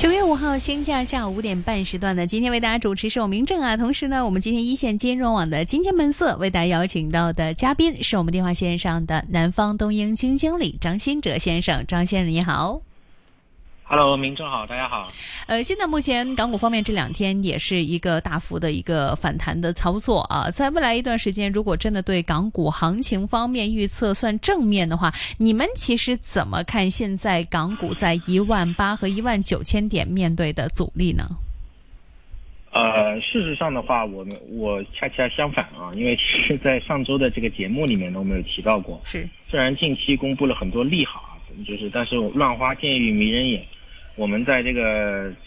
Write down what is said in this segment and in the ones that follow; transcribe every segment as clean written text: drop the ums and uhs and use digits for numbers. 9月5号星期下午5点半时段呢，今天为大家主持是我明正啊，同时呢，我们今天一线金融网的今天本色为大家邀请到的嘉宾是我们电话线上的南方东英基金经理张新哲先生，张先生你好。Hello， 明正好，大家好。现在目前港股方面这两天也是一个大幅的一个反弹的操作啊，在未来一段时间，如果真的对港股行情方面预测算正面的话，你们其实怎么看现在港股在18000和19000点面对的阻力呢？事实上的话，我恰恰相反啊，因为其实在上周的这个节目里面呢，我们有提到过，是虽然近期公布了很多利好，就是但是乱花渐欲迷人眼。我们在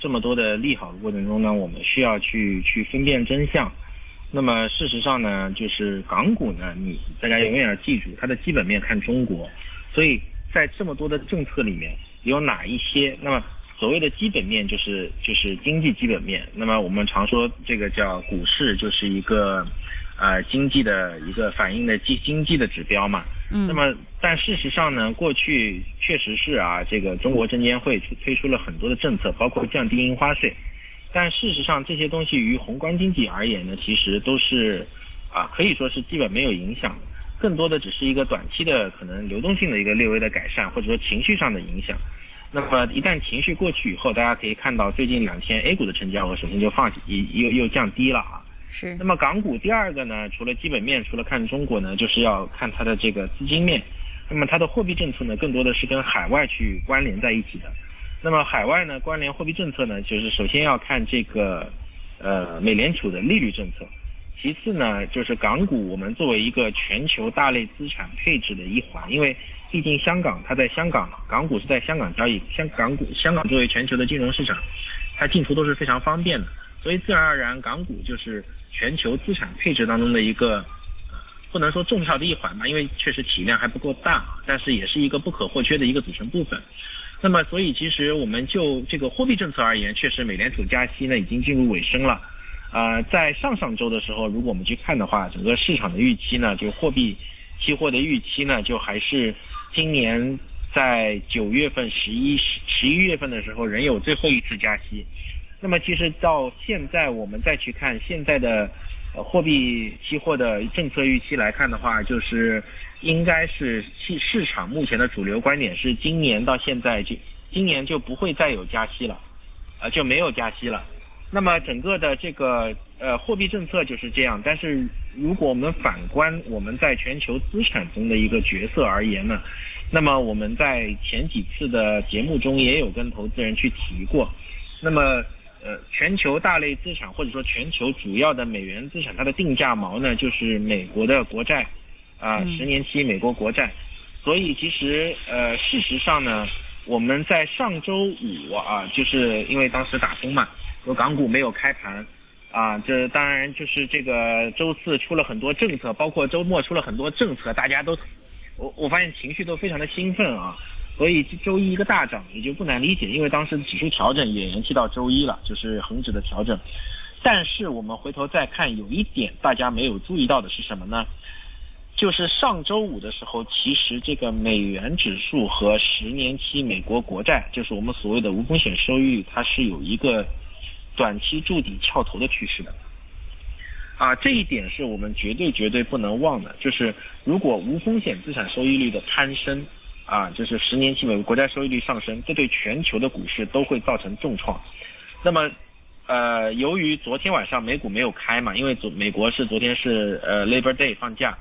这么多的利好的过程中呢，我们需要去分辨真相。那么事实上呢，就是港股呢，大家永远要记住它的基本面看中国。所以在这么多的政策里面，有哪一些？那么所谓的基本面就是经济基本面。那么我们常说这个叫股市，就是一个经济的一个反映的经济的指标嘛。那么，但事实上呢，过去确实是啊，这个中国证监会推出了很多的政策，包括降低印花税。但事实上，这些东西于宏观经济而言呢，其实都是可以说是基本没有影响，更多的只是一个短期的可能流动性的一个略微的改善，或者说情绪上的影响。那么一旦情绪过去以后，大家可以看到最近2天 A 股的成交额首先就又降低了啊。是。那么港股第二个呢，除了基本面，除了看中国呢，就是要看它的这个资金面。那么它的货币政策呢，更多的是跟海外去关联在一起的。那么海外呢，关联货币政策呢，就是首先要看这个美联储的利率政策。其次呢，就是港股我们作为一个全球大类资产配置的一环，因为毕竟香港它在香港，港股是在香港交易，香港作为全球的金融市场，它进出都是非常方便的。所以自然而然，港股就是全球资产配置当中的一个不能说重要的一环吧，因为确实体量还不够大，但是也是一个不可或缺的一个组成部分。那么，所以其实我们就这个货币政策而言，确实美联储加息呢已经进入尾声了。在上周的时候，如果我们去看的话，整个市场的预期呢，就货币期货的预期呢，就还是今年在9月份、11月份的时候仍有最后一次加息。那么其实到现在我们再去看现在的货币期货的政策预期来看的话，就是应该是市场目前的主流观点是今年到现在今年就不会再有加息了，就没有加息了。那么整个的这个货币政策就是这样，但是如果我们反观我们在全球资产中的一个角色而言呢，那么我们在前几次的节目中也有跟投资人去提过，那么全球大类资产或者说全球主要的美元资产，它的定价锚呢就是美国的国债啊，10年期美国国债。所以其实事实上呢，我们在上周5啊，就是因为当时打风嘛，说港股没有开盘啊，这当然就是这个周四出了很多政策，包括周末出了很多政策，大家都我发现情绪都非常的兴奋啊。所以周一一个大涨也就不难理解，因为当时指数调整也延期到周一了，就是恒指的调整。但是我们回头再看，有一点大家没有注意到的是什么呢？就是上周5的时候，其实这个美元指数和10年期美国国债，就是我们所谓的无风险收益，它是有一个短期筑底翘头的趋势的。啊，这一点是我们绝对不能忘的，就是如果无风险资产收益率的攀升啊，就是10年期美国国债收益率上升，这对全球的股市都会造成重创。那么，由于昨天晚上美股没有开嘛，因为美国是昨天是Labor Day 放假，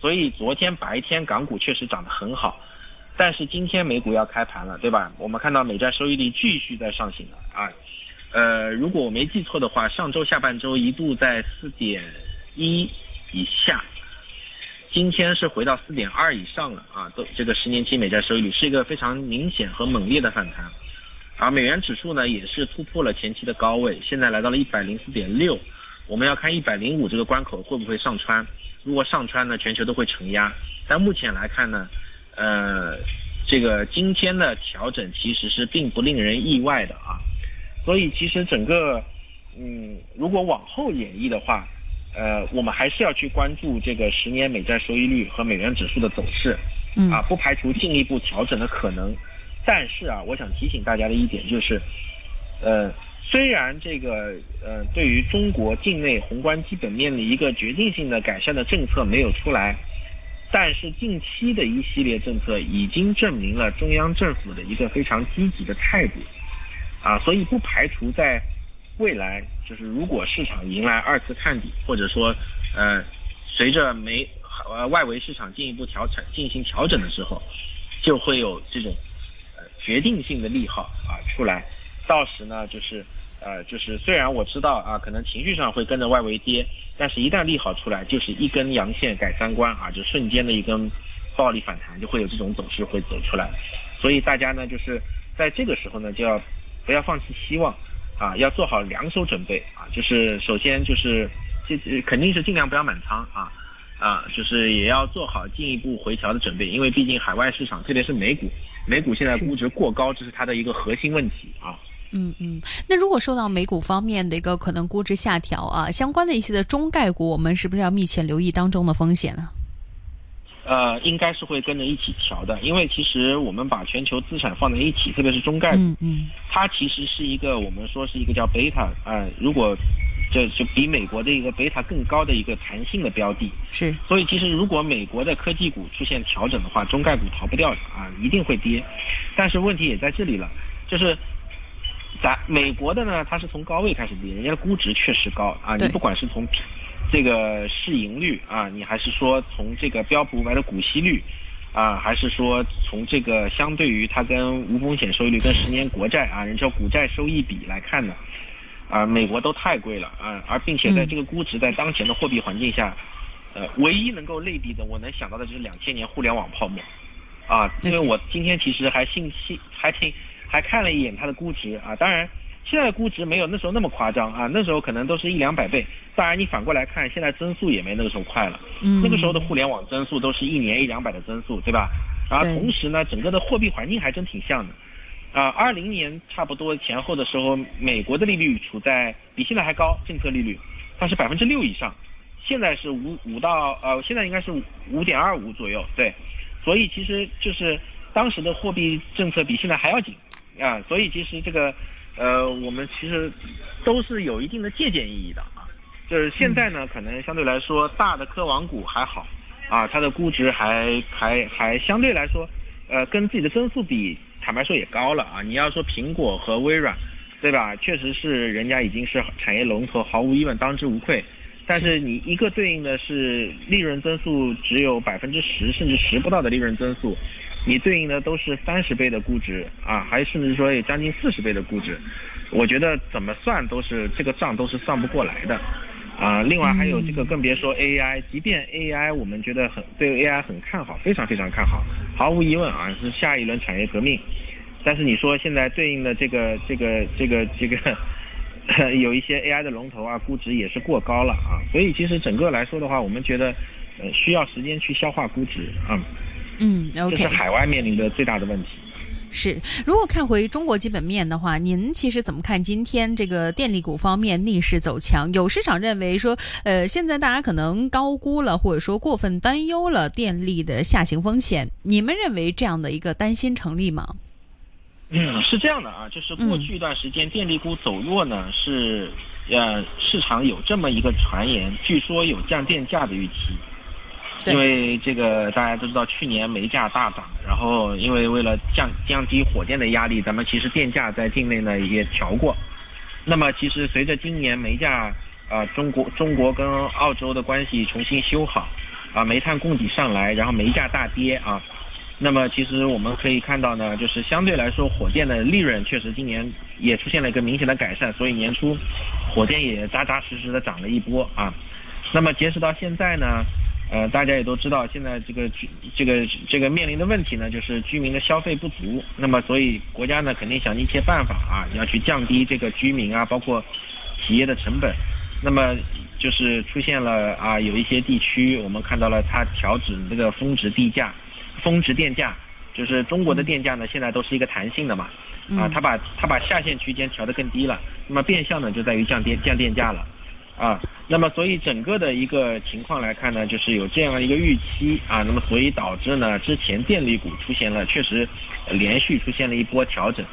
所以昨天白天港股确实涨得很好，但是今天美股要开盘了，对吧？我们看到美债收益率继续在上行了啊，如果我没记错的话，上周下半周一度在4.1以下。今天是回到4.2以上了啊，这个10年期美债收益率是一个非常明显和猛烈的反弹，而美元指数呢也是突破了前期的高位，现在来到了 104.6， 我们要看105这个关口会不会上穿，如果上穿呢，全球都会承压。但目前来看呢，这个今天的调整其实是并不令人意外的啊，所以其实整个如果往后演绎的话，我们还是要去关注这个10年美债收益率和美元指数的走势，啊，不排除进一步调整的可能。但是啊，我想提醒大家的一点就是，虽然这个对于中国境内宏观基本面的一个决定性的改善的政策没有出来，但是近期的一系列政策已经证明了中央政府的一个非常积极的态度啊，所以不排除在未来，就是如果市场迎来二次探底，或者说随着外围市场进一步进行调整的时候，就会有这种决定性的利好啊出来。到时呢，就是虽然我知道啊，可能情绪上会跟着外围跌，但是一旦利好出来，就是一根阳线改三观啊，就瞬间的一根暴力反弹，就会有这种走势会走出来。所以大家呢，就是在这个时候呢，就要不要放弃希望啊，要做好两手准备啊，就是首先就是肯定是尽量不要满仓啊，就是也要做好进一步回调的准备，因为毕竟海外市场，特别是美股现在估值过高，这是它的一个核心问题啊。那如果受到美股方面的一个可能估值下调啊，相关的一些的中概股，我们是不是要密切留意当中的风险呢？应该是会跟着一起调的，因为其实我们把全球资产放在一起，特别是中概股，它其实是一个我们说是一个叫贝塔啊，如果这就比美国的一个贝塔更高的一个弹性的标的，是。所以其实如果美国的科技股出现调整的话，中概股逃不掉啊，一定会跌。但是问题也在这里了，就是美国的呢，它是从高位开始跌，人家的估值确实高啊。你不管是从这个市盈率啊，你还是说从这个标普500的股息率啊，还是说从这个相对于它跟无风险收益率跟10年国债啊，人家股债收益比来看呢，啊，美国都太贵了啊，而并且在这个估值在当前的货币环境下，唯一能够类比的我能想到的就是2000年互联网泡沫啊，因为我今天其实还看了一眼它的估值啊，当然现在的估值没有那时候那么夸张啊，那时候可能都是100-200倍。当然你反过来看，现在增速也没那个时候快了，那个时候的互联网增速都是1年100-200的增速，对吧？然后同时呢，整个的货币环境还真挺像的啊。2020年差不多前后的时候，美国的利率处在比现在还高，政策利率它是6%以上，现在是现在应该是5.25左右，对。所以其实就是当时的货币政策比现在还要紧啊，所以其实这个我们其实都是有一定的借鉴意义的啊。就是现在呢，可能相对来说大的科网股还好啊，它的估值还相对来说跟自己的增速比，坦白说也高了啊。你要说苹果和微软，对吧？确实是人家已经是产业龙头，毫无疑问当之无愧。但是你一个对应的是利润增速只有10%甚至10%不到的利润增速，你对应的都是30倍的估值啊，还甚至说也将近40倍的估值，我觉得怎么算都是这个账都是算不过来的啊。另外还有这个更别说 AI， 即便 AI 我们觉得对 AI 很看好，非常非常看好，毫无疑问啊是下一轮产业革命。但是你说现在对应的这个有一些 AI 的龙头啊，估值也是过高了啊。所以其实整个来说的话，我们觉得需要时间去消化估值啊。OK， 这是海外面临的最大的问题。是，如果看回中国基本面的话，您其实怎么看今天这个电力股方面逆势走强？有市场认为说，现在大家可能高估了或者说过分担忧了电力的下行风险，你们认为这样的一个担心成立吗？是这样的啊，就是过去一段时间电力股走弱呢，是市场有这么一个传言，据说有降电价的预期。因为这个大家都知道，去年煤价大涨，然后因为为了降低火电的压力，咱们其实电价在境内呢也调过。那么其实随着今年煤价中国跟澳洲的关系重新修好啊，煤炭供给上来，然后煤价大跌啊，那么其实我们可以看到呢，就是相对来说火电的利润确实今年也出现了一个明显的改善，所以年初火电也扎扎实实的涨了一波啊。那么截止到现在呢，大家也都知道，现在这个面临的问题呢，就是居民的消费不足。那么，所以国家呢肯定想尽一切办法啊，要去降低这个居民啊，包括企业的成本。那么，就是出现了啊，有一些地区我们看到了它调整这个峰值电价，就是中国的电价呢现在都是一个弹性的嘛，啊，它把下限区间调得更低了，那么变相呢就在于降电价了。啊，那么所以整个的一个情况来看呢，就是有这样一个预期啊，那么所以导致呢，之前电力股出现了确实连续出现了一波调整，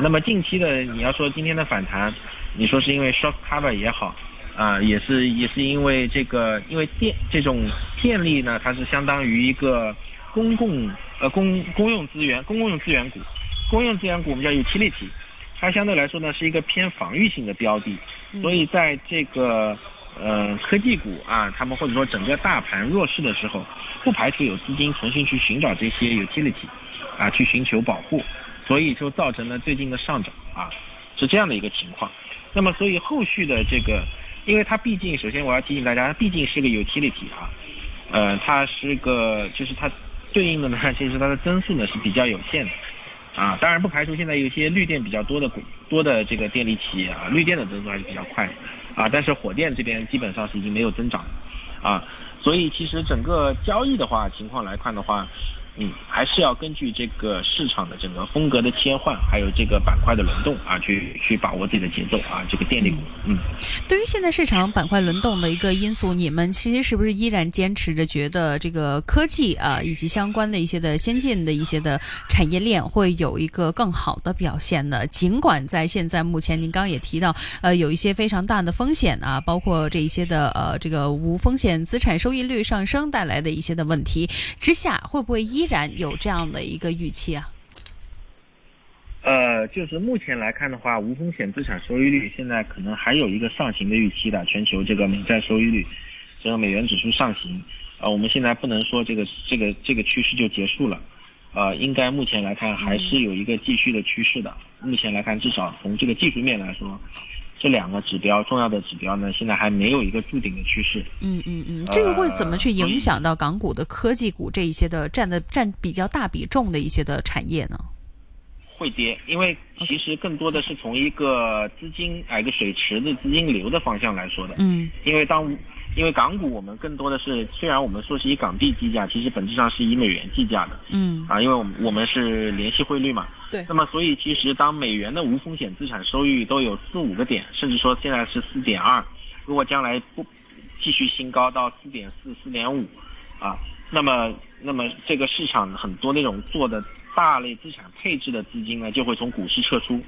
那么近期的你要说今天的反弹，你说是因为 short cover 也好啊、也是因为这个，因为电力呢，它是相当于一个公用资源股，公用资源股我们叫 utility， 它相对来说呢是一个偏防御性的标的，所以在这个科技股啊，他们或者说整个大盘弱势的时候，不排除有资金重新去寻找这些 utility 啊，去寻求保护。所以就造成了最近的上涨啊，是这样的一个情况。那么所以后续的这个，因为它毕竟，首先我要提醒大家，它毕竟是个 utility 啊，它是个，就是它对应的呢，其实它的增速呢是比较有限的啊。当然不排除现在有一些绿电比较多的这个电力企业啊，绿电的增速还是比较快的啊，但是火电这边基本上是已经没有增长了啊。所以其实整个交易的话情况来看的话，还是要根据这个市场的整个风格的切换，还有这个板块的轮动啊，去把握自己的节奏啊。这个电力股，对于现在市场板块轮动的一个因素，你们其实是不是依然坚持着觉得这个科技啊，以及相关的一些的先进的一些的产业链会有一个更好的表现呢？尽管在现在目前，您刚刚也提到，有一些非常大的风险啊，包括这一些的这个无风险资产收益率上升带来的一些的问题之下，会不会依然有这样的一个预期啊？就是目前来看的话，无风险资产收益率现在可能还有一个上行的预期的，全球这个美债收益率，这个美元指数上行我们现在不能说这个趋势就结束了，应该目前来看还是有一个继续的趋势的。目前来看，至少从这个技术面来说，这两个指标，重要的指标呢，现在还没有一个筑顶的趋势。这个会怎么去影响到港股的科技股这一些的占比较大比重的一些的产业呢？会跌，因为其实更多的是从一个资金一个水池的资金流的方向来说的。因为港股我们更多的是，虽然我们说是以港币计价，其实本质上是以美元计价的。因为我们是联系汇率嘛。对。那么所以其实当美元的无风险资产收益都有4-5个点，甚至说现在是4.2，如果将来不继续新高到4.4、4.5，那么这个市场很多那种做的大类资产配置的资金呢，就会从股市撤出。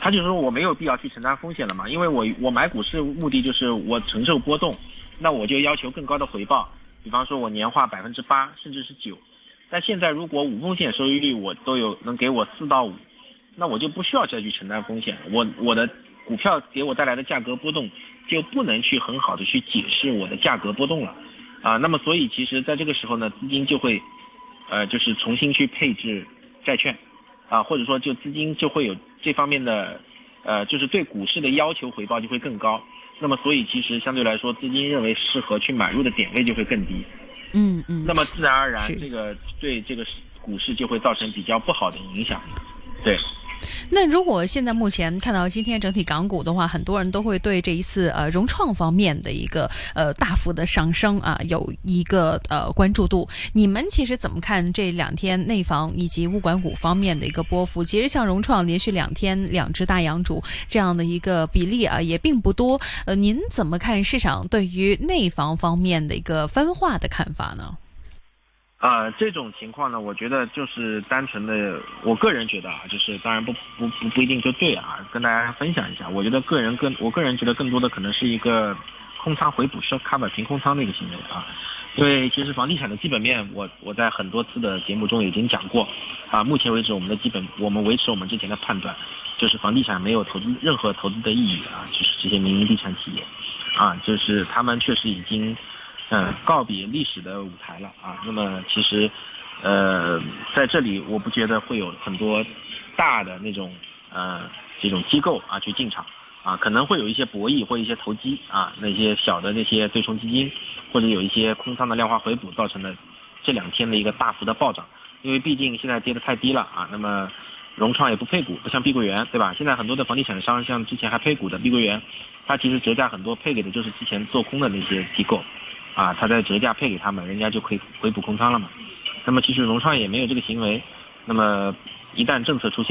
他就说我没有必要去承担风险了嘛，因为我买股市目的就是我承受波动，那我就要求更高的回报，比方说我年化8%甚至是9%，但现在如果无风险收益率我都有能给我4到5，那我就不需要再去承担风险，我的股票给我带来的价格波动就不能去很好的去解释我的价格波动了那么所以其实在这个时候呢，资金就会就是重新去配置债券或者说就资金就会有这方面的就是对股市的要求回报就会更高，那么所以其实相对来说，资金认为适合去买入的点位就会更低。那么自然而然这个对这个股市就会造成比较不好的影响。对。那如果现在目前看到今天整体港股的话，很多人都会对这一次融创方面的一个大幅的上升啊有一个关注度。你们其实怎么看这两天内房以及物管股方面的一个波幅？其实像融创连续2天2只大阳烛这样的一个比例啊也并不多。您怎么看市场对于内房方面的一个分化的看法呢？这种情况呢，我觉得就是单纯的，我个人觉得就是当然不一定就对跟大家分享一下，我觉得我个人觉得更多的可能是一个空仓回补 short cover 平空仓的一个行为因为其实房地产的基本面，我在很多次的节目中已经讲过目前为止我们维持我们之前的判断，就是房地产没有任何投资的意义就是这些民营地产企业就是他们确实已经告别历史的舞台了那么其实，在这里我不觉得会有很多大的那种这种机构去进场可能会有一些博弈或一些投机那些小的那些对冲基金，或者有一些空仓的量化回补造成的这2天的一个大幅的暴涨，因为毕竟现在跌得太低了那么融创也不配股，不像碧桂园对吧？现在很多的房地产商像之前还配股的碧桂园，它其实折价很多配给的就是之前做空的那些机构。他在折价配给他们，人家就可以回补空仓了嘛。那么其实融创也没有这个行为。那么一旦政策出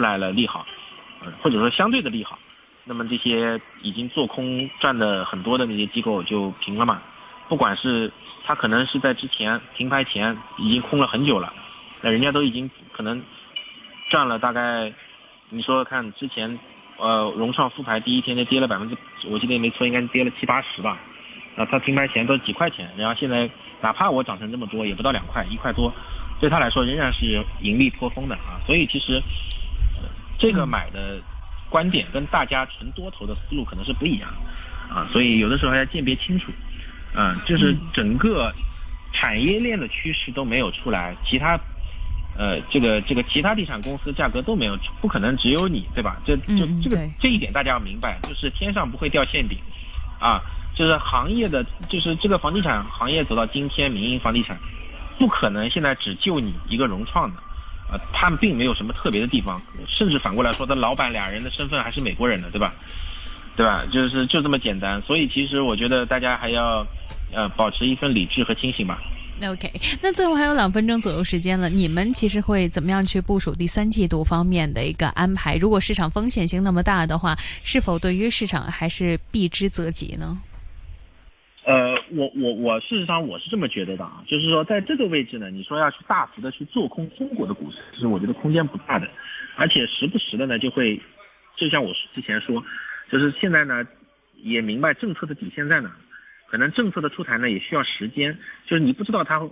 来了利好，或者说相对的利好，那么这些已经做空赚的很多的那些机构就平了嘛。不管是他可能是在之前停牌前已经空了很久了，那人家都已经可能赚了大概你说看之前，融创复牌第一天就跌了%，我记得也没错，应该是跌了70-80%吧。啊，它停牌前都是几块钱，然后现在哪怕我涨成这么多，也不到2块，1块多，对它来说仍然是盈利颇丰的啊。所以其实，这个买的观点跟大家纯多头的思路可能是不一样啊，所以有的时候还要鉴别清楚。嗯，就是整个产业链的趋势都没有出来，其他。这个其他地产公司价格都没有，不可能只有你，对吧？这一点大家要明白，就是天上不会掉馅饼，啊，就是行业的，就是这个房地产行业走到今天，民营房地产不可能现在只就你一个融创的，他们并没有什么特别的地方，甚至反过来说，他老板俩人的身份还是美国人的，对吧？对吧？就这么简单，所以其实我觉得大家还要保持一份理智和清醒吧。OK， 那最后还有2分钟左右时间了，你们其实会怎么样去部署第三季度方面的一个安排？如果市场风险性那么大的话，是否对于市场还是避之则吉呢？我事实上我是这么觉得的啊，就是说在这个位置呢，你说要去大幅的去做空中国的股市，其实我觉得空间不大的，而且时不时的呢就会，就像我之前说，就是现在呢也明白政策的底线在哪。可能政策的出台呢也需要时间，就是你不知道他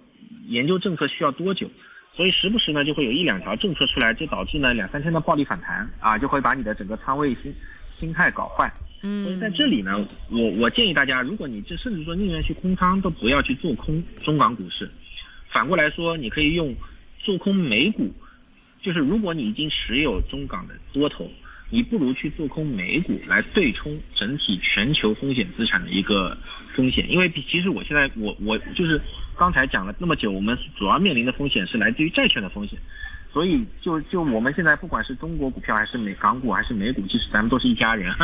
研究政策需要多久，所以时不时呢就会有1-2条政策出来，就导致呢2-3天的暴力反弹啊，就会把你的整个仓位心态搞坏。所以在这里呢，我建议大家，如果你这甚至说宁愿去空仓，都不要去做空中港股市。反过来说，你可以用做空美股，就是如果你已经持有中港的多头，你不如去做空美股来对冲整体全球风险资产的一个风险，因为其实我现在我就是刚才讲了那么久，我们主要面临的风险是来自于债券的风险，所以就我们现在不管是中国股票还是港股还是美股，其实咱们都是一家人，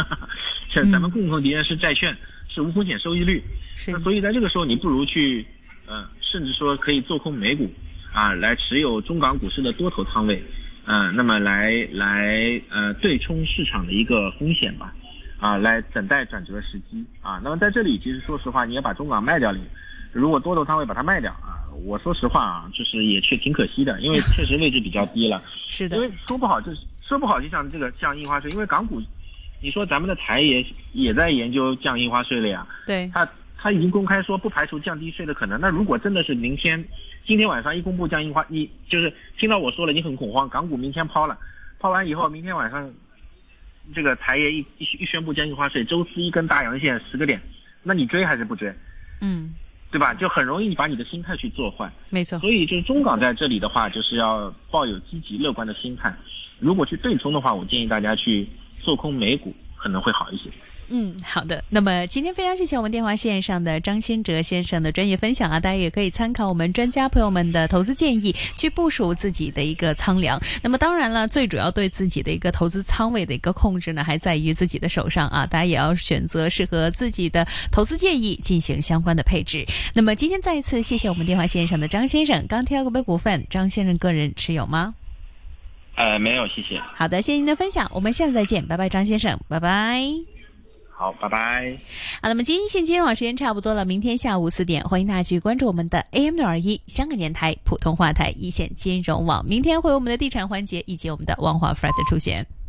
咱们共同敌人是债券，是无风险收益率，那所以在这个时候你不如去甚至说可以做空美股啊，来持有中港股市的多头仓位。那么来对冲市场的一个风险吧，啊，来等待转折的时机啊。那么在这里，其实说实话，你要把中港卖掉，如果多头仓位把它卖掉啊，我说实话啊，就是也却挺可惜的，因为确实位置比较低了。是的。因为说不好，就像这个降印花税，因为港股，你说咱们的台也在研究降印花税了呀。对。他已经公开说不排除降低税的可能。那如果真的是今天晚上一公布降印花，你就是听到我说了，你很恐慌，港股明天抛了，抛完以后明天晚上，这个台爷一宣布降印花税，周四一根大阳线10个点，那你追还是不追？嗯，对吧？就很容易把你的心态去做坏。没错。所以就是中港在这里的话，就是要抱有积极乐观的心态。如果去对冲的话，我建议大家去做空美股，可能会好一些。嗯，好的。那么今天非常谢谢我们电话线上的张新哲先生的专业分享啊，大家也可以参考我们专家朋友们的投资建议，去部署自己的一个仓粮。那么当然了，最主要对自己的一个投资仓位的一个控制呢，还在于自己的手上啊，大家也要选择适合自己的投资建议进行相关的配置。那么今天再一次谢谢我们电话线上的张先生。刚提到个别股份，张先生个人持有吗？没有，谢谢。好的，谢谢您的分享，我们下次再见，拜拜，张先生，拜拜。好，拜拜。好，那么今天一线金融网时间差不多了，明天下午4点，欢迎大家去关注我们的 AM621 香港电台普通话台一线金融网。明天会有我们的地产环节以及我们的王华 Fred 出现。